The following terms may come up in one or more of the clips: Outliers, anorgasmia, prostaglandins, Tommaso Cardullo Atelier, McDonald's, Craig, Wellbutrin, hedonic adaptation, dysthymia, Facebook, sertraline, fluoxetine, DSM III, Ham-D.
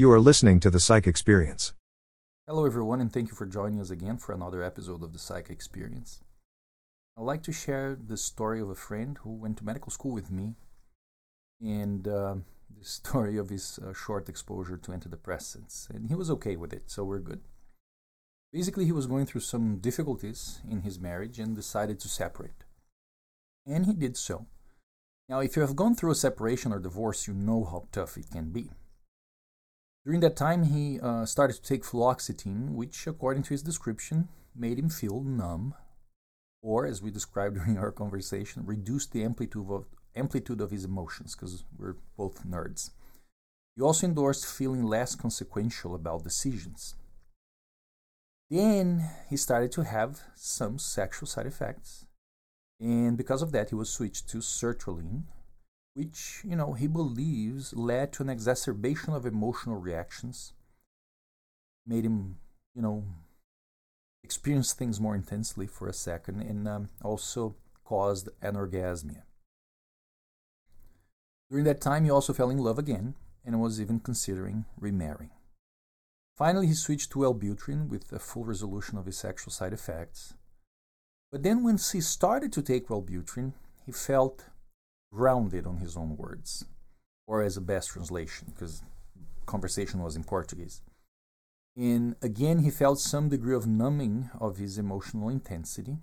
You are listening to The Psych Experience. Hello everyone, and thank you for joining us again for another episode of The Psych Experience. I'd like to share the story of a friend who went to medical school with me, and the story of his short exposure to antidepressants. And he was okay with it, so we're good. Basically, he was going through some difficulties in his marriage and decided to separate. And he did so. Now, if you have gone through a separation or divorce, you know how tough it can be. During that time, he started to take fluoxetine, which, according to his description, made him feel numb, or, as we described during our conversation, reduced the amplitude of his emotions, because we're both nerds. He also endorsed feeling less consequential about decisions. Then he started to have some sexual side effects, and because of that, he was switched to sertraline, which, you know, he believes led to an exacerbation of emotional reactions, made him, you know, experience things more intensely for a second, and also caused anorgasmia. During that time, he also fell in love again, and was even considering remarrying. Finally, he switched to Wellbutrin with a full resolution of his sexual side effects. But then when he started to take Wellbutrin, he felt grounded on his own words, or as a best translation, because conversation was in Portuguese. And again, he felt some degree of numbing of his emotional intensity.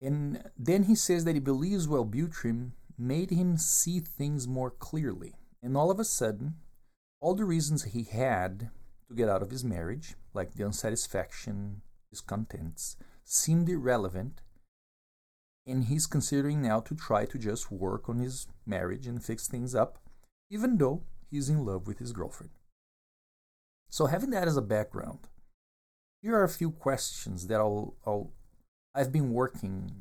And then he says that he believes Wellbutrin made him see things more clearly. And all of a sudden, all the reasons he had to get out of his marriage, like the unsatisfaction, discontents, seemed irrelevant. And he's considering now to try to just work on his marriage and fix things up, even though he's in love with his girlfriend. So having that as a background, here are a few questions that I've been working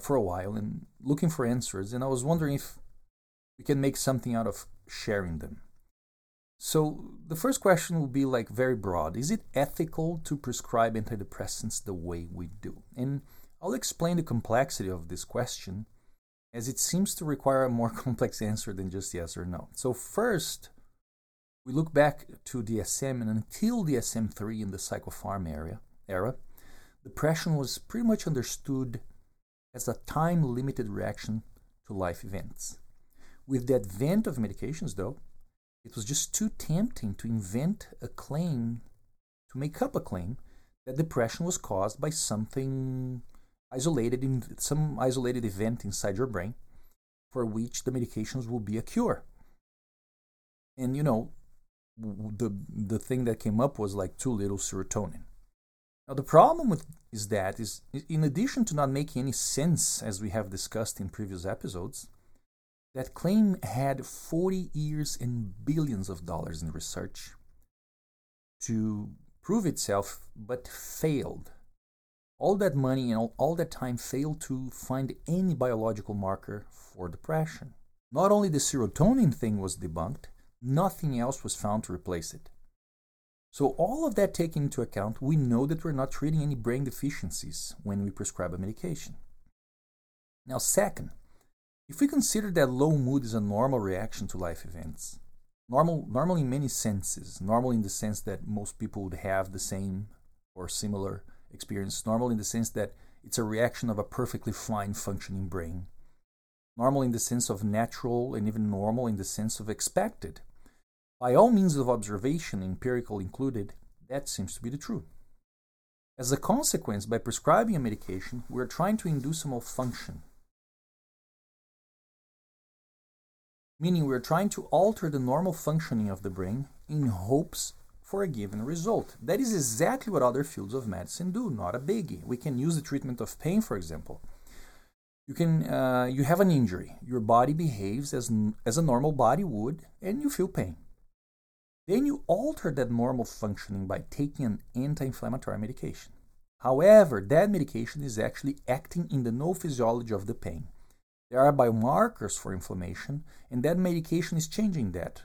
for a while and looking for answers, and I was wondering if we can make something out of sharing them. So the first question will be like very broad. Is it ethical to prescribe antidepressants the way we do? And I'll explain the complexity of this question, as it seems to require a more complex answer than just yes or no. So first, we look back to DSM, and until DSM III in the psychopharm era, depression was pretty much understood as a time-limited reaction to life events. With the advent of medications, though, it was just too tempting to make up a claim that depression was caused by something isolated, in some isolated event inside your brain, for which the medications will be a cure. And you know, the thing that came up was like too little serotonin. Now the problem is that in addition to not making any sense, as we have discussed in previous episodes, that claim had 40 years and billions of dollars in research to prove itself, but failed. All that money and all that time failed to find any biological marker for depression. Not only the serotonin thing was debunked, nothing else was found to replace it. So all of that taken into account, we know that we're not treating any brain deficiencies when we prescribe a medication. Now second, if we consider that low mood is a normal reaction to life events, normal in many senses, normal in the sense that most people would have the same or similar experience, normal in the sense that it's a reaction of a perfectly fine functioning brain, normal in the sense of natural, and even normal in the sense of expected. By all means of observation, empirical included, that seems to be the truth. As a consequence, by prescribing a medication, we're trying to induce a malfunction, meaning we're trying to alter the normal functioning of the brain in hopes for a given result. That is exactly what other fields of medicine do, not a biggie. We can use the treatment of pain, for example. You have an injury. Your body behaves as a normal body would, and you feel pain. Then you alter that normal functioning by taking an anti-inflammatory medication. However, that medication is actually acting in the physiology of the pain. There are biomarkers for inflammation, and that medication is changing that.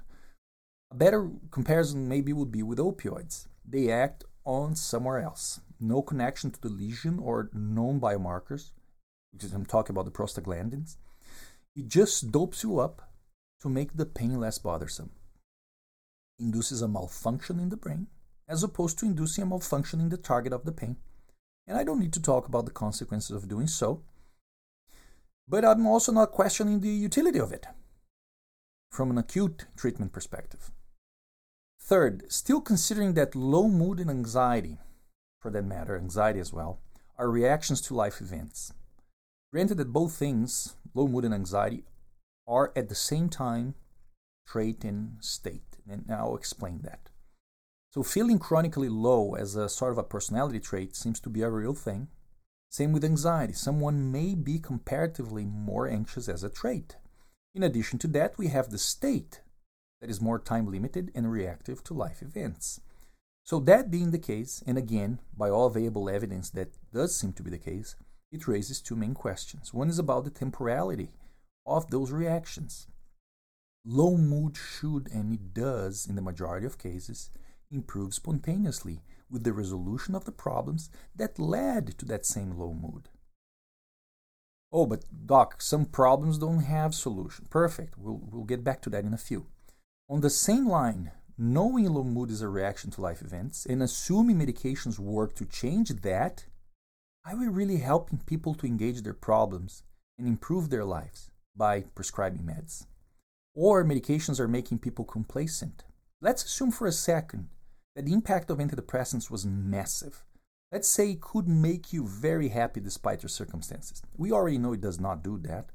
A better comparison maybe would be with opioids. They act on somewhere else. No connection to the lesion or known biomarkers, because I'm talking about the prostaglandins. It just dopes you up to make the pain less bothersome. induces a malfunction in the brain, as opposed to inducing a malfunction in the target of the pain. And I don't need to talk about the consequences of doing so, but I'm also not questioning the utility of it from an acute treatment perspective. Third, still considering that low mood and anxiety, for that matter, anxiety as well, are reactions to life events. Granted that both things, low mood and anxiety, are at the same time trait and state, and I'll explain that. So feeling chronically low as a sort of a personality trait seems to be a real thing. Same with anxiety. Someone may be comparatively more anxious as a trait. In addition to that, we have the state that is more time-limited and reactive to life events. So that being the case, and again, by all available evidence that does seem to be the case, it raises two main questions. One is about the temporality of those reactions. Low mood should, and it does in the majority of cases, improve spontaneously with the resolution of the problems that led to that same low mood. Oh, but doc, some problems don't have solution. Perfect, we'll get back to that in a few. On the same line, knowing low mood is a reaction to life events and assuming medications work to change that, are we really helping people to engage their problems and improve their lives by prescribing meds? Or medications are making people complacent? Let's assume for a second that the impact of antidepressants was massive. Let's say it could make you very happy despite your circumstances. We already know it does not do that.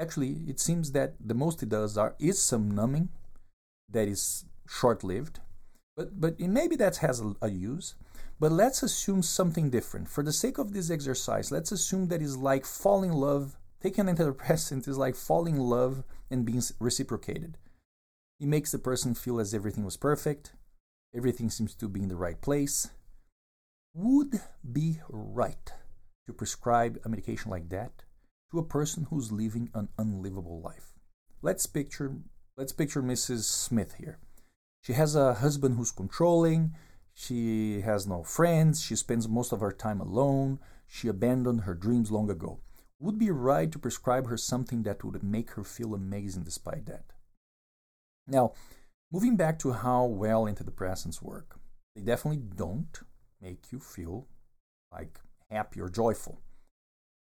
Actually, it seems that the most it does is some numbing that is short-lived, but maybe that has a use. But let's assume something different. For the sake of this exercise, let's assume that it's like falling in love. Taking an antidepressant is like falling in love and being reciprocated. It makes the person feel as everything was perfect, everything seems to be in the right place. Would be right to prescribe a medication like that to a person who's living an unlivable life. Let's picture Mrs. Smith here. She has a husband who's controlling, she has no friends, she spends most of her time alone, she abandoned her dreams long ago. Would be right to prescribe her something that would make her feel amazing despite that. Now, moving back to how well antidepressants work, they definitely don't make you feel like happy or joyful.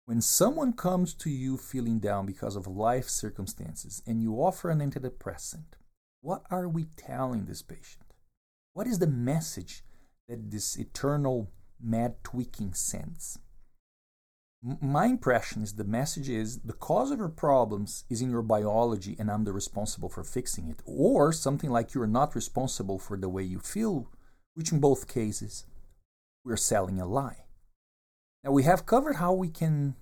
When someone comes to you feeling down because of life circumstances and you offer an antidepressant, what are we telling this patient? What is the message that this eternal mad tweaking sends? My impression is the message is the cause of your problems is in your biology and I'm the responsible for fixing it, or something like you're not responsible for the way you feel, which in both cases we're selling a lie. Now, we have covered how we can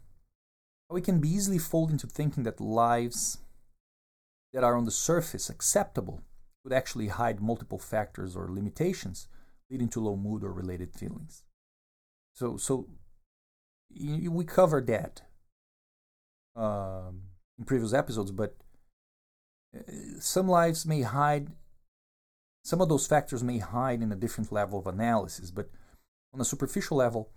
be easily fooled into thinking that lives that are on the surface acceptable could actually hide multiple factors or limitations leading to low mood or related feelings. So we covered that in previous episodes, but some lives may hide, some of those factors may hide in a different level of analysis, but on a superficial level,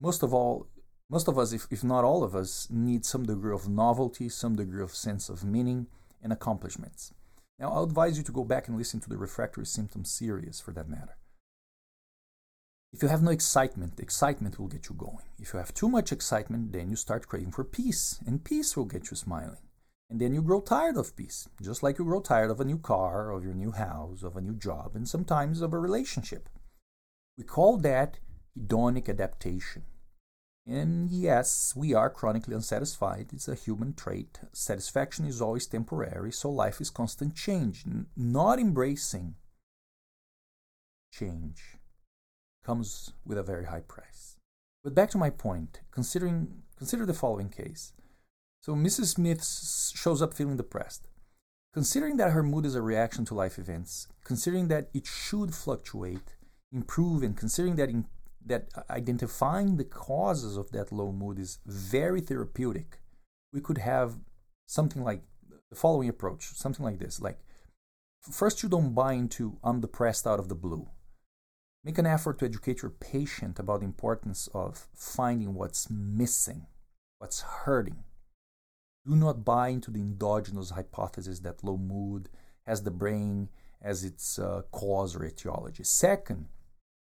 most of us, if not all of us, need some degree of novelty, some degree of sense of meaning and accomplishments. Now, I'll advise you to go back and listen to the refractory symptoms series for that matter. If you have no excitement, excitement will get you going. If you have too much excitement, then you start craving for peace, and peace will get you smiling. And then you grow tired of peace, just like you grow tired of a new car, of your new house, of a new job, and sometimes of a relationship. We call that hedonic adaptation. And yes, we are chronically unsatisfied. It's a human trait. Satisfaction is always temporary, so life is constant change. Not embracing change comes with a very high price. But back to my point, consider the following case. So Mrs. Smith shows up feeling depressed. Considering that her mood is a reaction to life events, considering that it should fluctuate, improve, and considering that that identifying the causes of that low mood is very therapeutic, we could have something like the following approach, something like this. Like, first, you don't buy into I'm depressed out of the blue. Make an effort to educate your patient about the importance of finding what's missing, what's hurting. Do not buy into the endogenous hypothesis that low mood has the brain as its cause or etiology. Second,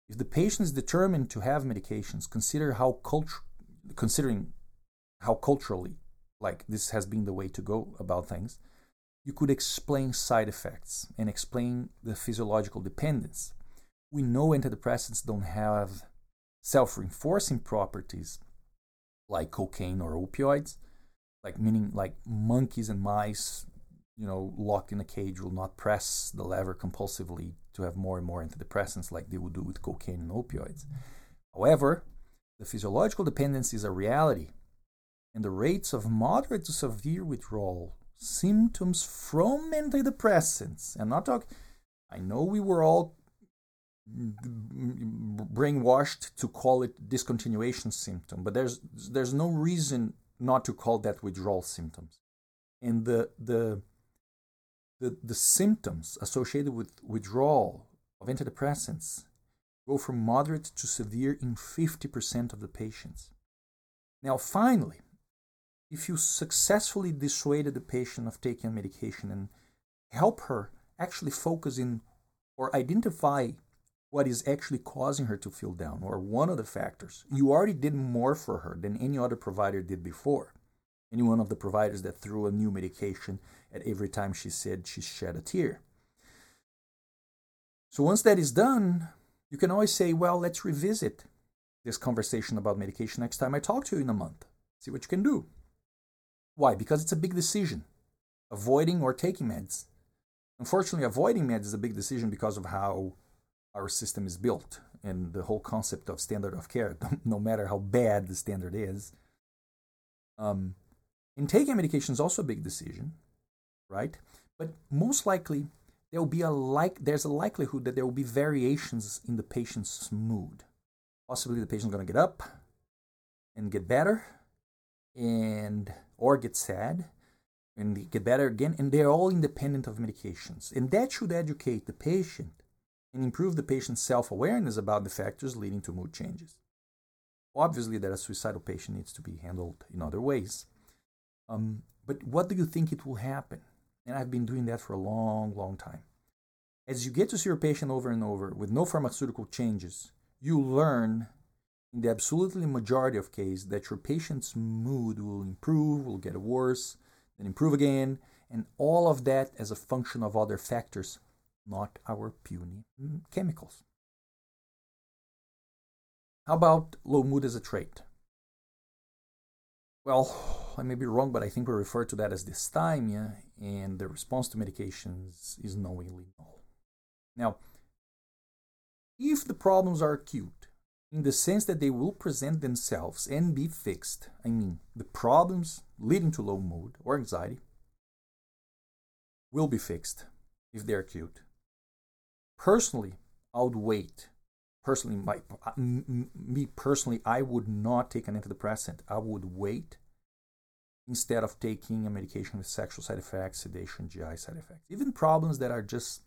if the patient is determined to have medications, considering how culturally, like this has been the way to go about things, you could explain side effects and explain the physiological dependence. We know antidepressants don't have self-reinforcing properties like cocaine or opioids, meaning monkeys and mice, locked in a cage will not press the lever compulsively to have more and more antidepressants like they would do with cocaine and opioids. However, the physiological dependence is a reality, and the rates of moderate to severe withdrawal symptoms from antidepressants, I know we were all brainwashed to call it discontinuation symptom, but there's no reason not to call that withdrawal symptoms. And the symptoms associated with withdrawal of antidepressants go from moderate to severe in 50% of the patients. Now, finally, if you successfully dissuaded the patient of taking medication and help her actually focus in or identify what is actually causing her to feel down, or one of the factors, you already did more for her than any other provider did before. Any one of the providers that threw a new medication at every time she said she shed a tear. So once that is done, you can always say, well, let's revisit this conversation about medication next time I talk to you in a month. See what you can do. Why? Because it's a big decision. Avoiding or taking meds. Unfortunately, avoiding meds is a big decision because of how our system is built, and the whole concept of standard of care, no matter how bad the standard is. And taking medication is also a big decision, right? But most likely, there's a likelihood that there will be variations in the patient's mood. Possibly the patient's going to get up and get better, or get sad and get better again, and they're all independent of medications. And that should educate the patient and improve the patient's self-awareness about the factors leading to mood changes. Obviously, that a suicidal patient needs to be handled in other ways. But what do you think it will happen? And I've been doing that for a long, long time. As you get to see your patient over and over with no pharmaceutical changes, you learn in the absolutely majority of cases that your patient's mood will improve, will get worse, then improve again, and all of that as a function of other factors, not our puny chemicals. How about low mood as a trait? Well, I may be wrong, but I think we refer to that as dysthymia, and the response to medications is knowingly null. Now, if the problems are acute, in the sense that they will present themselves and be fixed, the problems leading to low mood or anxiety will be fixed if they're acute. Personally, I would not take an antidepressant. I would wait instead of taking a medication with sexual side effects, sedation, GI side effects. Even problems that are just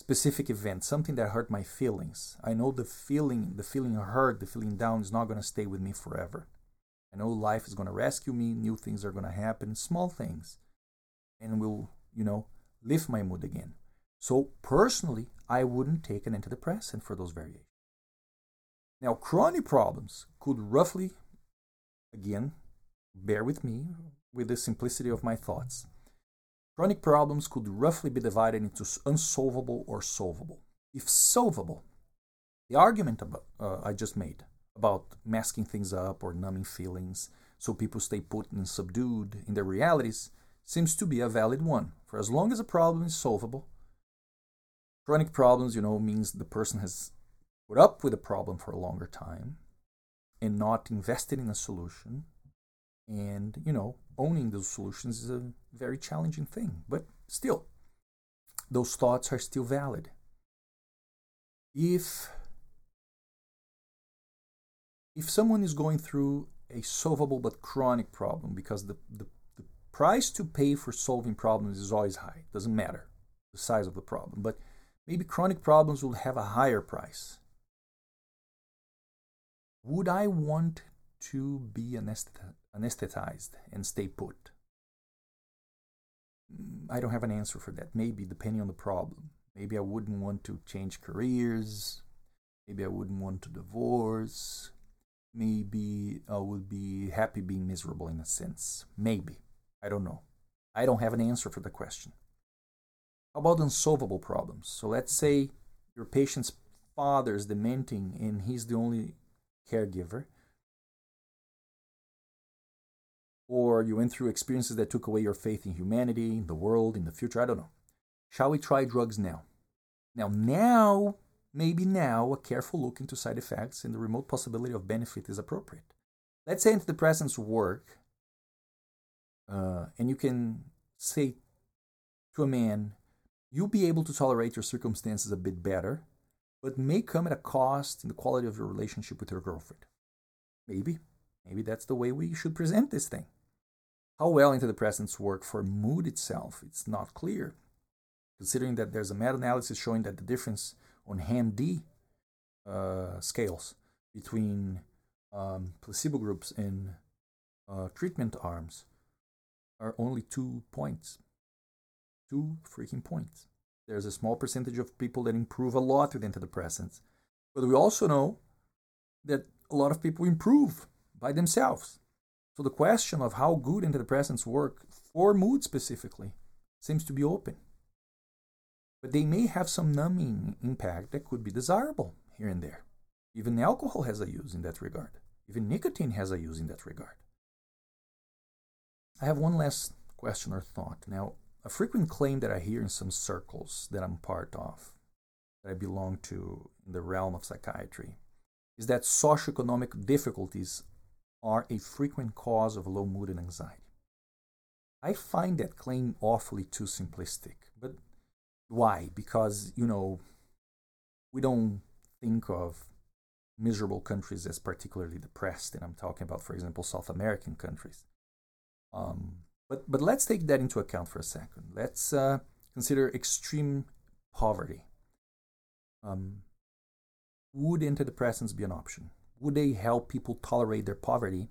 specific events, something that hurt my feelings. I know the feeling hurt, the feeling down is not going to stay with me forever. I know life is going to rescue me, new things are going to happen, small things, and will, lift my mood again. So personally, I wouldn't take an antidepressant for those variations. Now, chronic problems could roughly, again, bear with me with the simplicity of my thoughts. Chronic problems could roughly be divided into unsolvable or solvable. If solvable, the argument I just made about masking things up or numbing feelings so people stay put and subdued in their realities seems to be a valid one. For as long as a problem is solvable, chronic problems, means the person has put up with a problem for a longer time and not invested in a solution. And, owning those solutions is a very challenging thing. But still, those thoughts are still valid. If someone is going through a solvable but chronic problem, because the price to pay for solving problems is always high, doesn't matter the size of the problem, but maybe chronic problems will have a higher price. Would I want to be anesthetized and stay put? I don't have an answer for that. Maybe, depending on the problem. Maybe I wouldn't want to change careers. Maybe I wouldn't want to divorce. Maybe I would be happy being miserable in a sense. Maybe. I don't know. I don't have an answer for the question. How about unsolvable problems? So let's say your patient's father is dementing and he's the only caregiver. Or you went through experiences that took away your faith in humanity, in the world, in the future. I don't know. Shall we try drugs now? Now, a careful look into side effects and the remote possibility of benefit is appropriate. Let's say antidepressants work, and you can say to a man, you'll be able to tolerate your circumstances a bit better, but may come at a cost in the quality of your relationship with your girlfriend. Maybe that's the way we should present this thing. How well antidepressants work for mood itself, it's not clear, considering that there's a meta-analysis showing that the difference on Ham-D scales between placebo groups and treatment arms are only 2 points. 2 freaking points. There's a small percentage of people that improve a lot with antidepressants. But we also know that a lot of people improve by themselves. So the question of how good antidepressants work for mood specifically seems to be open. But they may have some numbing impact that could be desirable here and there. Even alcohol has a use in that regard. Even nicotine has a use in that regard. I have one last question or thought. Now, a frequent claim that I hear in some circles that I'm part of, that I belong to in the realm of psychiatry, is that socioeconomic difficulties are a frequent cause of low mood and anxiety. I find that claim awfully too simplistic, but why? Because, we don't think of miserable countries as particularly depressed, and I'm talking about, for example, South American countries. But let's take that into account for a second. Let's consider extreme poverty. Would antidepressants be an option? Would they help people tolerate their poverty?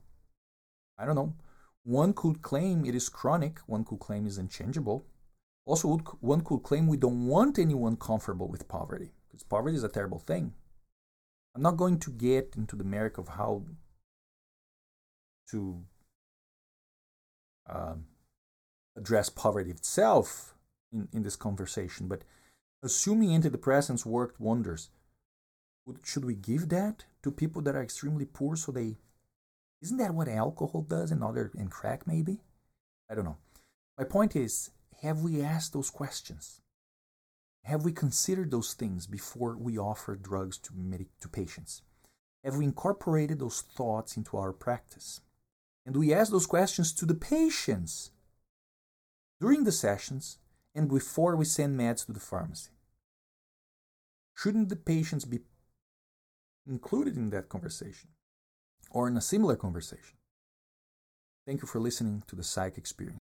I don't know. One could claim it is chronic. One could claim it is unchangeable. Also, one could claim we don't want anyone comfortable with poverty, because poverty is a terrible thing. I'm not going to get into the merit of how to address poverty itself in this conversation, but assuming antidepressants worked wonders, should we give that to people that are extremely poor so they... Isn't that what alcohol does and crack maybe? I don't know. My point is, have we asked those questions? Have we considered those things before we offer drugs to patients? Have we incorporated those thoughts into our practice? And we ask those questions to the patients during the sessions and before we send meds to the pharmacy. Shouldn't the patients be included in that conversation or in a similar conversation? Thank you for listening to the Psych Experience.